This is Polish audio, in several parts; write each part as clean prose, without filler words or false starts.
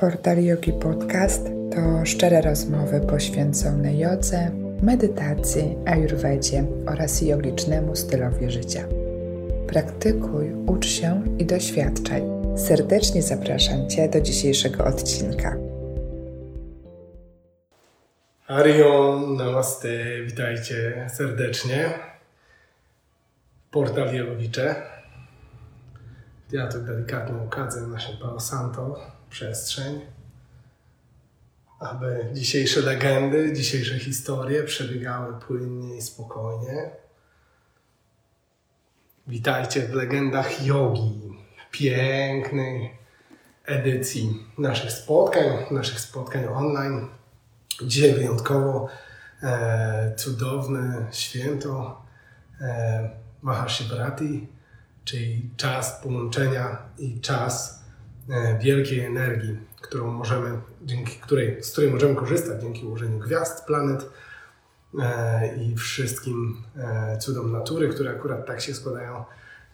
Portal Jogi Podcast to szczere rozmowy poświęcone jodze, medytacji, ajurwedzie oraz jogicznemu stylowi życia. Praktykuj, ucz się i doświadczaj. Serdecznie zapraszam Cię do dzisiejszego odcinka. Hariom, namaste, witajcie serdecznie. Portal Jogicze. Ja tu delikatnie ukadzę naszym Palo Santo przestrzeń, aby dzisiejsze legendy, dzisiejsze historie przebiegały płynnie i spokojnie. Witajcie w legendach jogi, pięknej edycji naszych spotkań online. Dzisiaj wyjątkowo cudowne święto Mahashivaratri, czyli czas połączenia i czas wielkiej energii, z której możemy korzystać dzięki ułożeniu gwiazd, planet i wszystkim cudom natury, które akurat tak się składają.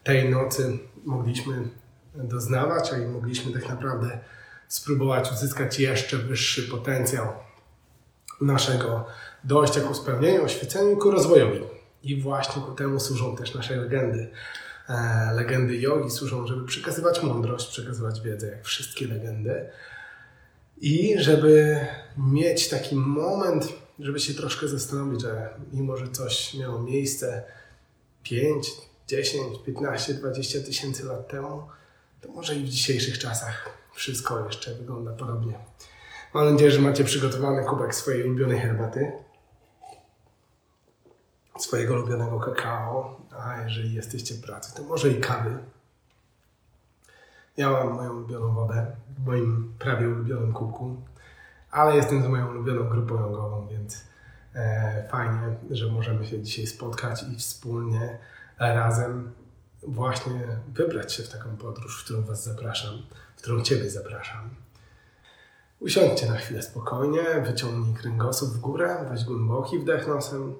Tej nocy mogliśmy doznawać, a i mogliśmy tak naprawdę spróbować uzyskać jeszcze wyższy potencjał naszego dojścia ku spełnieniu, oświeceniu, ku rozwojowi. I właśnie ku temu służą też nasze legendy. Legendy jogi służą, żeby przekazywać mądrość, przekazywać wiedzę, jak wszystkie legendy. I żeby mieć taki moment, żeby się troszkę zastanowić, że mimo, że coś miało miejsce 5, 10, 15, 20 tysięcy lat temu, to może i w dzisiejszych czasach wszystko jeszcze wygląda podobnie. Mam nadzieję, że macie przygotowany kubek swojej ulubionej herbaty, swojego ulubionego kakao, a jeżeli jesteście w pracy, to może i kawy. Ja mam moją ulubioną wodę w moim prawie ulubionym kubku, ale jestem z moją ulubioną grupą jogową, więc fajnie, że możemy się dzisiaj spotkać i wspólnie, razem właśnie wybrać się w taką podróż, w którą Was zapraszam, w którą Ciebie zapraszam. Usiądźcie na chwilę spokojnie, wyciągnij kręgosłup w górę, weź głęboki wdech nosem,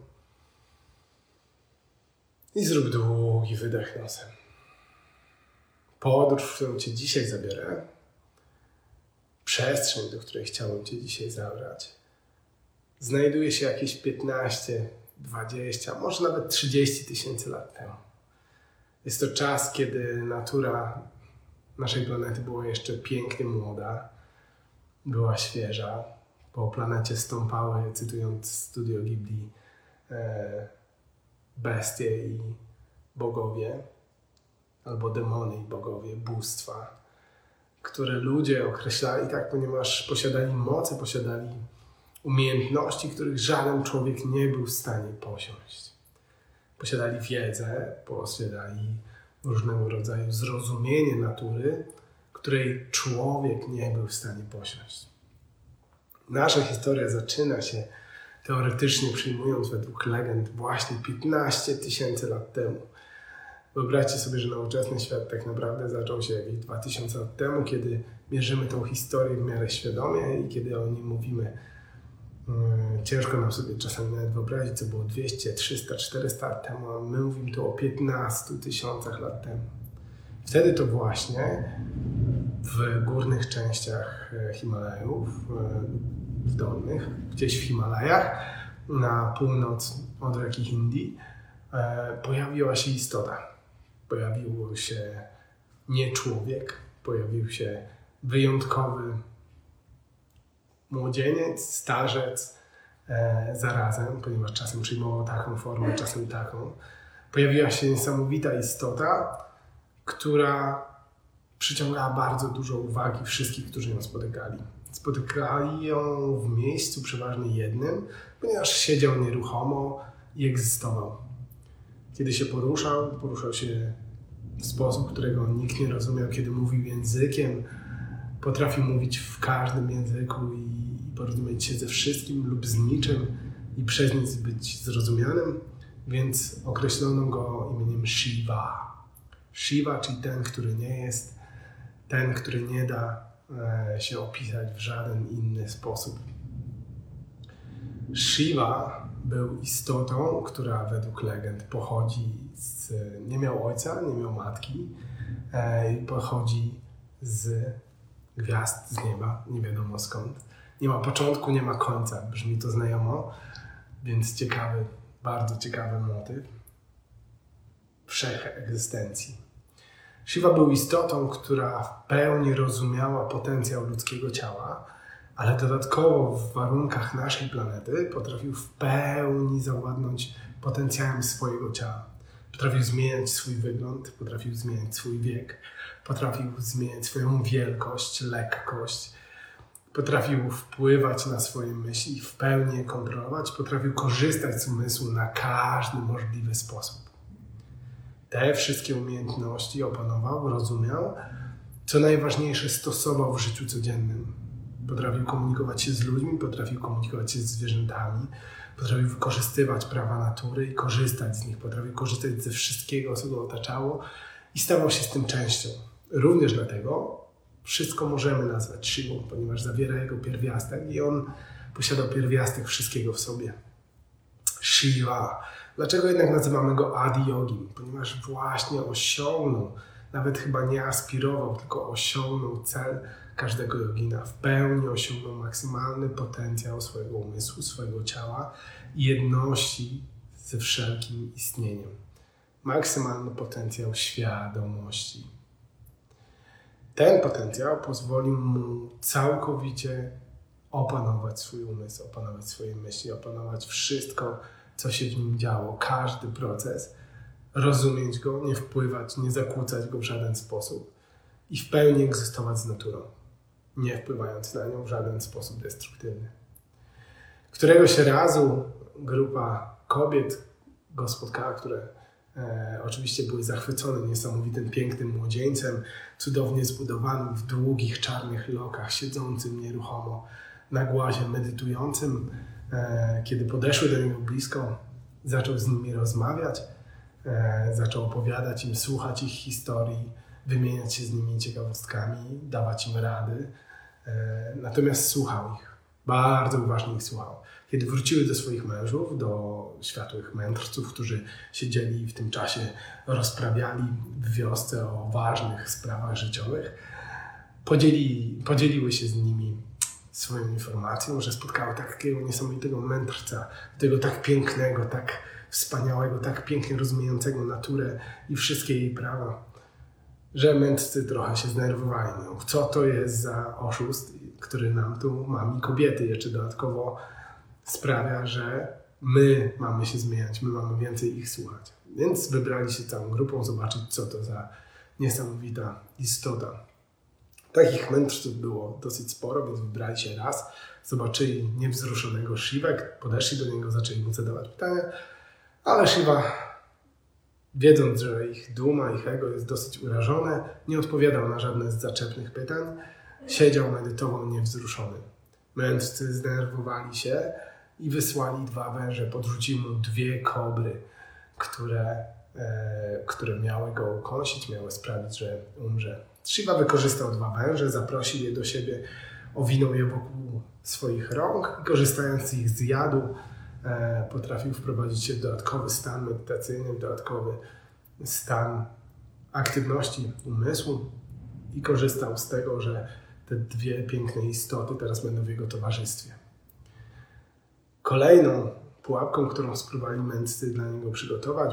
i zrób długi wydech nosem. Podróż, w którą Cię dzisiaj zabiorę, przestrzeń, do której chciałbym Cię dzisiaj zabrać, znajduje się jakieś 15, 20, może nawet 30 tysięcy lat temu. Jest to czas, kiedy natura naszej planety była jeszcze pięknie młoda, była świeża, po planecie stąpały, cytując Studio Ghibli, bestie i bogowie, albo demony i bogowie, bóstwa, które ludzie określali tak, ponieważ posiadali moce, posiadali umiejętności, których żaden człowiek nie był w stanie posiąść. Posiadali wiedzę, posiadali różnego rodzaju zrozumienie natury, której człowiek nie był w stanie posiąść. Nasza historia zaczyna się teoretycznie, przyjmując według legend, właśnie 15 tysięcy lat temu. Wyobraźcie sobie, że nowoczesny świat tak naprawdę zaczął się jakieś 2000 lat temu, kiedy mierzymy tą historię w miarę świadomie i kiedy o nim mówimy. Ciężko nam sobie czasami nawet wyobrazić, co było 200, 300, 400 lat temu, a my mówimy tu o 15 tysiącach lat temu. Wtedy to właśnie w górnych częściach Himalajów, w dolnych, gdzieś w Himalajach, na północ od rzeki Hindi, pojawiła się istota. Pojawił się nie człowiek, pojawił się wyjątkowy młodzieniec, starzec, zarazem, ponieważ czasem przyjmował taką formę, czasem taką. Pojawiła się niesamowita istota, która przyciągała bardzo dużo uwagi wszystkich, którzy ją spotykali. Spotykali ją w miejscu przeważnie jednym, ponieważ siedział nieruchomo i egzystował. Kiedy się poruszał się w sposób, którego nikt nie rozumiał, kiedy mówił językiem, potrafił mówić w każdym języku i porozumieć się ze wszystkim lub z niczym i przez nic być zrozumianym, więc określono go imieniem Shiva. Shiva, czyli ten, który nie jest, ten, który nie da się opisać w żaden inny sposób. Shiva był istotą, która według legend nie miał ojca, nie miał matki, pochodzi z gwiazd z nieba, nie wiadomo skąd. Nie ma początku, nie ma końca, brzmi to znajomo, więc ciekawy, bardzo ciekawy motyw wszechegzystencji. Shiva był istotą, która w pełni rozumiała potencjał ludzkiego ciała, ale dodatkowo w warunkach naszej planety potrafił w pełni zawładnąć potencjałem swojego ciała. Potrafił zmieniać swój wygląd, potrafił zmieniać swój wiek, potrafił zmieniać swoją wielkość, lekkość, potrafił wpływać na swoje myśli, w pełni je kontrolować, potrafił korzystać z umysłu na każdy możliwy sposób. Te wszystkie umiejętności opanował, rozumiał, co najważniejsze stosował w życiu codziennym. Potrafił komunikować się z ludźmi, potrafił komunikować się z zwierzętami, potrafił wykorzystywać prawa natury i korzystać z nich, potrafił korzystać ze wszystkiego, co go otaczało i stawał się z tym częścią. Również dlatego wszystko możemy nazwać Shivą, ponieważ zawiera jego pierwiastek i on posiadał pierwiastek wszystkiego w sobie. Shiva. Dlaczego jednak nazywamy go Adi Yogi? Ponieważ właśnie osiągnął, nawet chyba nie aspirował, tylko osiągnął cel każdego jogina. W pełni osiągnął maksymalny potencjał swojego umysłu, swojego ciała i jedności ze wszelkim istnieniem. Maksymalny potencjał świadomości. Ten potencjał pozwolił mu całkowicie opanować swój umysł, opanować swoje myśli, opanować wszystko, co się w nim działo, każdy proces, rozumieć go, nie wpływać, nie zakłócać go w żaden sposób i w pełni egzystować z naturą, nie wpływając na nią w żaden sposób destruktywny. Któregoś razu grupa kobiet go spotkała, które oczywiście były zachwycone niesamowitym, pięknym młodzieńcem, cudownie zbudowanym w długich, czarnych lokach, siedzącym nieruchomo na głazie, medytującym. Kiedy podeszły do niego blisko, zaczął z nimi rozmawiać, zaczął opowiadać im, słuchać ich historii, wymieniać się z nimi ciekawostkami, dawać im rady. Natomiast słuchał ich, bardzo uważnie ich słuchał. Kiedy wróciły do swoich mężów, do światłych mędrców, którzy siedzieli i w tym czasie rozprawiali w wiosce o ważnych sprawach życiowych, podzieliły się z nimi swoją informacją, że spotkały takiego niesamowitego mędrca, tego tak pięknego, tak wspaniałego, tak pięknie rozumiejącego naturę i wszystkie jej prawa, że mędrcy trochę się zdenerwowali. Co to jest za oszust, który nam tu mami kobiety jeszcze dodatkowo sprawia, że my mamy się zmieniać, my mamy więcej ich słuchać. Więc wybrali się całą grupą zobaczyć, co to za niesamowita istota. Takich mędrców było dosyć sporo, więc wybrali się raz, zobaczyli niewzruszonego Shivę, podeszli do niego, zaczęli mu zadawać pytania, ale Shiva, wiedząc, że ich duma, ich ego jest dosyć urażone, nie odpowiadał na żadne z zaczepnych pytań, siedział, medytował niewzruszony. Mędrcy zdenerwowali się i wysłali dwa węże, podrzucili mu dwie kobry, które miały go ukąsić, miały sprawić, że umrze. Shiva wykorzystał dwa węże, zaprosił je do siebie, owinął je wokół swoich rąk i korzystając z ich zjadu potrafił wprowadzić się w dodatkowy stan medytacyjny, w dodatkowy stan aktywności umysłu i korzystał z tego, że te dwie piękne istoty teraz będą w jego towarzystwie. Kolejną pułapką, którą spróbowali mędrcy dla niego przygotować,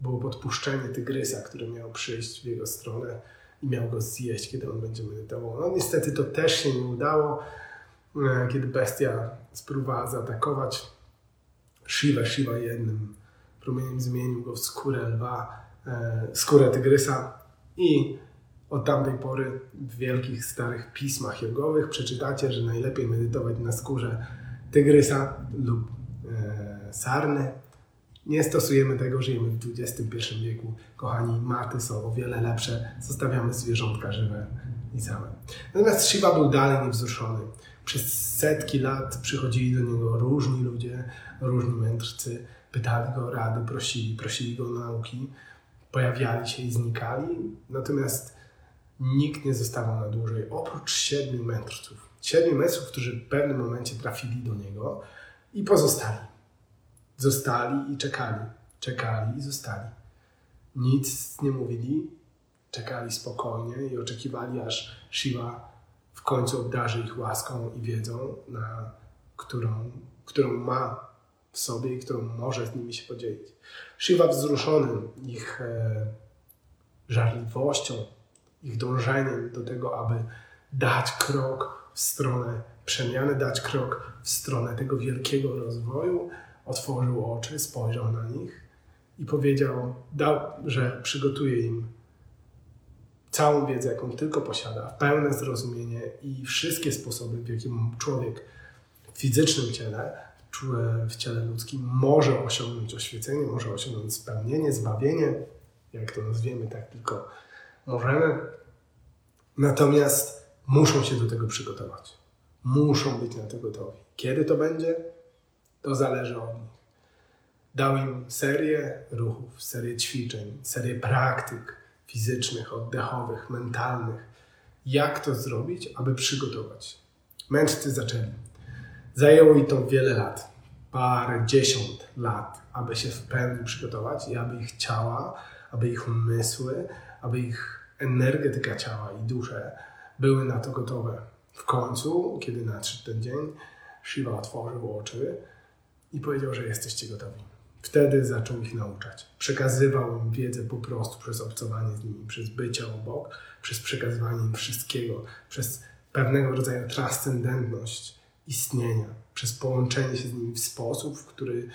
było podpuszczenie tygrysa, który miał przyjść w jego stronę i miał go zjeść, kiedy on będzie medytował. No niestety to też się nie udało. Kiedy bestia spróbowała zaatakować Shiva jednym promieniem zmienił go w skórę tygrysa i od tamtej pory w wielkich, starych pismach jogowych przeczytacie, że najlepiej medytować na skórze tygrysa lub sarny. Nie stosujemy tego, żyjemy w XXI wieku. Kochani, maty są o wiele lepsze. Zostawiamy zwierzątka żywe i same. Natomiast Shiva był dalej niewzruszony. Przez setki lat przychodzili do niego różni ludzie, różni mędrcy. Pytali go o rady, prosili go o nauki. Pojawiali się i znikali. Natomiast nikt nie zostawał na dłużej, oprócz 7 mędrców. 7 mędrców, którzy w pewnym momencie trafili do niego i pozostali. Zostali i czekali i zostali. Nic nie mówili, czekali spokojnie i oczekiwali, aż Shiva w końcu obdarzy ich łaską i wiedzą, na którą ma w sobie i którą może z nimi się podzielić. Shiva wzruszony ich żarliwością, ich dążeniem do tego, aby dać krok w stronę przemiany, dać krok w stronę tego wielkiego rozwoju, otworzył oczy, spojrzał na nich i powiedział, że przygotuje im całą wiedzę, jaką tylko posiada, pełne zrozumienie i wszystkie sposoby, w jakim człowiek w fizycznym ciele, w ciele ludzkim może osiągnąć oświecenie, może osiągnąć spełnienie, zbawienie, jak to nazwiemy, tak tylko możemy. Natomiast muszą się do tego przygotować. Muszą być na to gotowi. Kiedy to będzie? To zależy od nich. Dał im serię ruchów, serię ćwiczeń, serię praktyk fizycznych, oddechowych, mentalnych. Jak to zrobić, aby przygotować? Mędrcy zaczęli. Zajęło im to wiele lat, parę dziesiąt lat, aby się w pełni przygotować i aby ich ciała, aby ich umysły, aby ich energetyka ciała i dusze były na to gotowe. W końcu, kiedy nadszedł ten dzień, Shiva otworzył oczy i powiedział, że jesteście gotowi. Wtedy zaczął ich nauczać. Przekazywał im wiedzę po prostu przez obcowanie z nimi, przez bycie obok, przez przekazywanie im wszystkiego, przez pewnego rodzaju transcendentność istnienia, przez połączenie się z nimi w sposób, który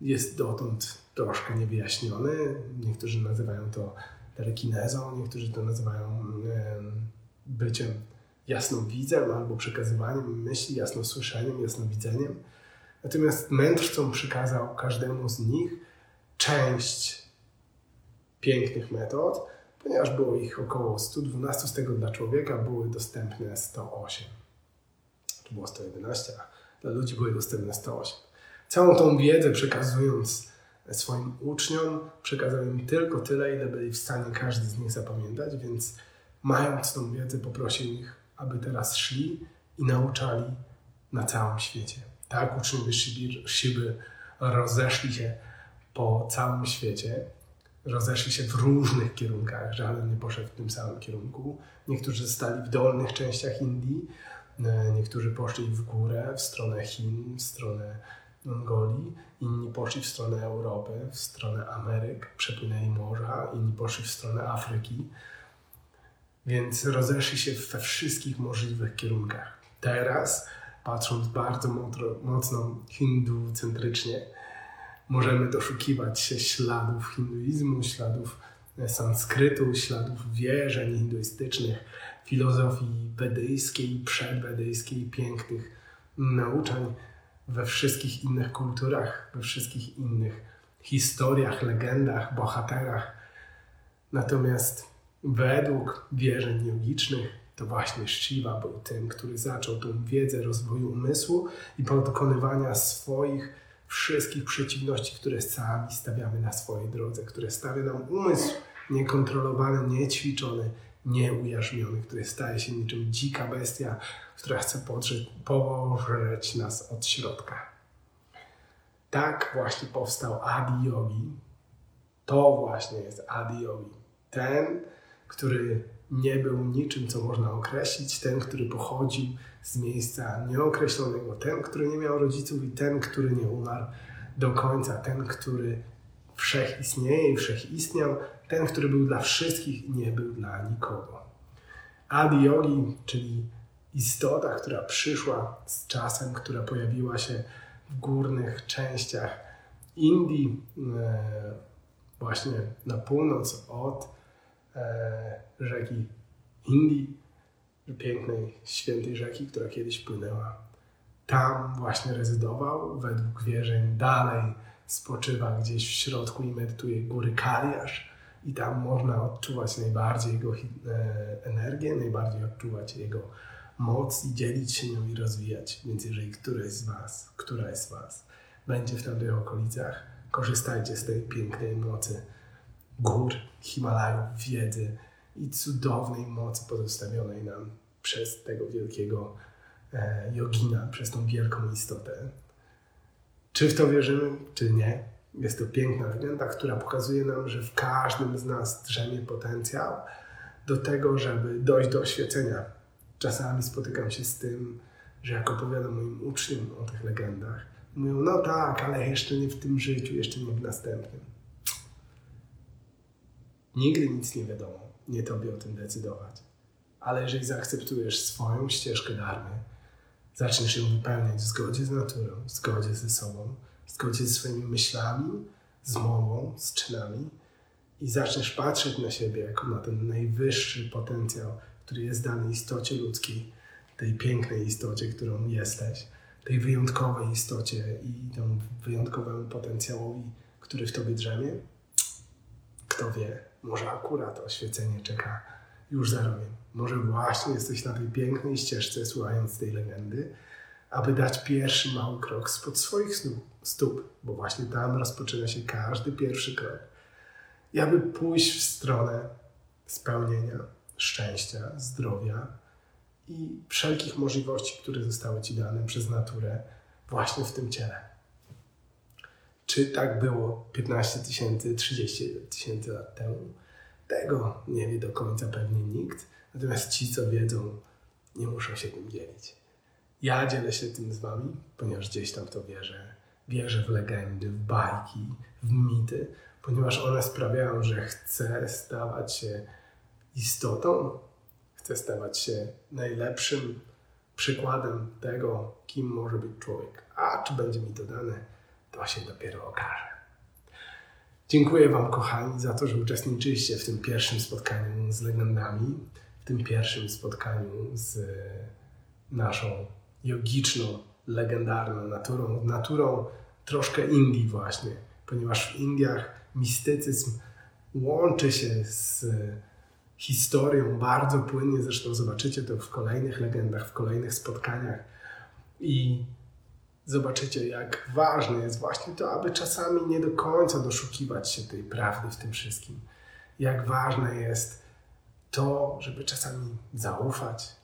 jest dotąd troszkę niewyjaśniony. Niektórzy nazywają to telekinezą, niektórzy to nazywają byciem jasnowidzem albo przekazywaniem myśli, jasnosłyszeniem, jasnowidzeniem. Natomiast mędrcom przekazał każdemu z nich część pięknych metod, ponieważ było ich około 112, z tego dla człowieka były dostępne 108. Czy było 111, a dla ludzi były dostępne 108. Całą tą wiedzę przekazując swoim uczniom, przekazał im tylko tyle, ile byli w stanie każdy z nich zapamiętać, więc mając tą wiedzę poprosił ich, aby teraz szli i nauczali na całym świecie. Tak uczniowie Shiwy rozeszli się po całym świecie, rozeszli się w różnych kierunkach, żaden nie poszedł w tym samym kierunku. Niektórzy zostali w dolnych częściach Indii, niektórzy poszli w górę, w stronę Chin, w stronę Mongolii, inni poszli w stronę Europy, w stronę Ameryk, przepłynęli morza, inni poszli w stronę Afryki. Więc rozeszli się we wszystkich możliwych kierunkach. Teraz, patrząc bardzo mocno hindocentrycznie, możemy doszukiwać się śladów hinduizmu, śladów sanskrytu, śladów wierzeń hinduistycznych, filozofii wedyjskiej, przedwedyjskiej, pięknych nauczeń we wszystkich innych kulturach, we wszystkich innych historiach, legendach, bohaterach. Natomiast według wierzeń jogicznych to właśnie Shiva był tym, który zaczął tą wiedzę rozwoju umysłu i pokonywania swoich wszystkich przeciwności, które sami stawiamy na swojej drodze, które stawia nam umysł niekontrolowany, niećwiczony, nieujarzmiony, który staje się niczym dzika bestia, która chce pożreć nas od środka. Tak właśnie powstał Adi Yogi. To właśnie jest Adi Yogi. Ten, który nie był niczym, co można określić, ten, który pochodził z miejsca nieokreślonego, ten, który nie miał rodziców i ten, który nie umarł do końca, ten, który wszechistnieje i wszechistniał, ten, który był dla wszystkich i nie był dla nikogo. Adi Yogi, czyli istota, która przyszła z czasem, która pojawiła się w górnych częściach Indii, właśnie na północ od rzeki Indii, pięknej, świętej rzeki, która kiedyś płynęła. Tam właśnie rezydował, według wierzeń dalej spoczywa gdzieś w środku i medytuje góry Kaliasz i tam można odczuwać najbardziej jego energię, najbardziej odczuwać jego moc i dzielić się nią i rozwijać. Więc jeżeli któryś z was, która z was będzie w tamtych okolicach, korzystajcie z tej pięknej mocy gór, Himalajów, wiedzy i cudownej mocy pozostawionej nam przez tego wielkiego jogina, przez tą wielką istotę. Czy w to wierzymy, czy nie? Jest to piękna legenda, która pokazuje nam, że w każdym z nas drzemie potencjał do tego, żeby dojść do oświecenia, czasami spotykam się z tym, że jak opowiadam moim uczniom o tych legendach, mówią, no tak, ale jeszcze nie w tym życiu, jeszcze nie w następnym. Nigdy nic nie wiadomo, nie tobie o tym decydować. Ale jeżeli zaakceptujesz swoją ścieżkę dharmy, zaczniesz ją wypełniać w zgodzie z naturą, w zgodzie ze sobą, w zgodzie ze swoimi myślami, z mową, z czynami i zaczniesz patrzeć na siebie jako na ten najwyższy potencjał, który jest dany istocie ludzkiej, tej pięknej istocie, którą jesteś, tej wyjątkowej istocie i temu wyjątkowemu potencjałowi, który w tobie drzemie. Kto wie, może akurat oświecenie czeka już za rogiem. Może właśnie jesteś na tej pięknej ścieżce, słuchając tej legendy, aby dać pierwszy mały krok spod swoich stóp, bo właśnie tam rozpoczyna się każdy pierwszy krok. I aby pójść w stronę spełnienia, szczęścia, zdrowia i wszelkich możliwości, które zostały ci dane przez naturę właśnie w tym ciele. Czy tak było 15 tysięcy, 30 tysięcy lat temu? Tego nie wie do końca pewnie nikt, natomiast ci, co wiedzą, nie muszą się tym dzielić. Ja dzielę się tym z wami, ponieważ gdzieś tam w to wierzę. Wierzę w legendy, w bajki, w mity, ponieważ one sprawiają, że chcę stawać się istotą, chcę stawać się najlepszym przykładem tego, kim może być człowiek. A czy będzie mi to dane, to się dopiero okaże. Dziękuję wam, kochani, za to, że uczestniczyliście w tym pierwszym spotkaniu z legendami, w tym pierwszym spotkaniu z naszą jogiczną, legendarną naturą, naturą troszkę Indii właśnie, ponieważ w Indiach mistycyzm łączy się z historią bardzo płynnie, zresztą zobaczycie to w kolejnych legendach, w kolejnych spotkaniach i zobaczycie, jak ważne jest właśnie to, aby czasami nie do końca doszukiwać się tej prawdy w tym wszystkim. Jak ważne jest to, żeby czasami zaufać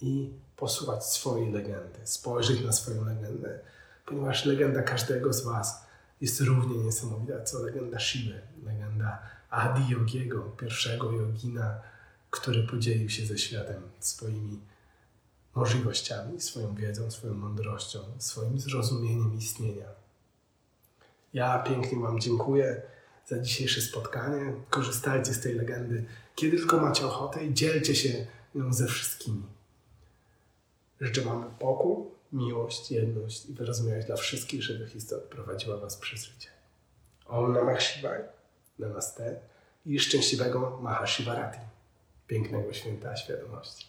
i posuwać swoje legendy, spojrzeć na swoją legendę, ponieważ legenda każdego z was jest równie niesamowita, co legenda Shiwy, legenda Adi Yogiego, pierwszego jogina, który podzielił się ze światem swoimi możliwościami, swoją wiedzą, swoją mądrością, swoim zrozumieniem istnienia. Ja pięknie wam dziękuję za dzisiejsze spotkanie. Korzystajcie z tej legendy, kiedy tylko macie ochotę i dzielcie się nią ze wszystkimi. Życzę wam pokój, miłość, jedność i wyrozumiałość dla wszystkich żywych istot prowadziła was przez życie. Om Namah Shivaya, Namaste i szczęśliwego Mahashivaratri, pięknego święta świadomości.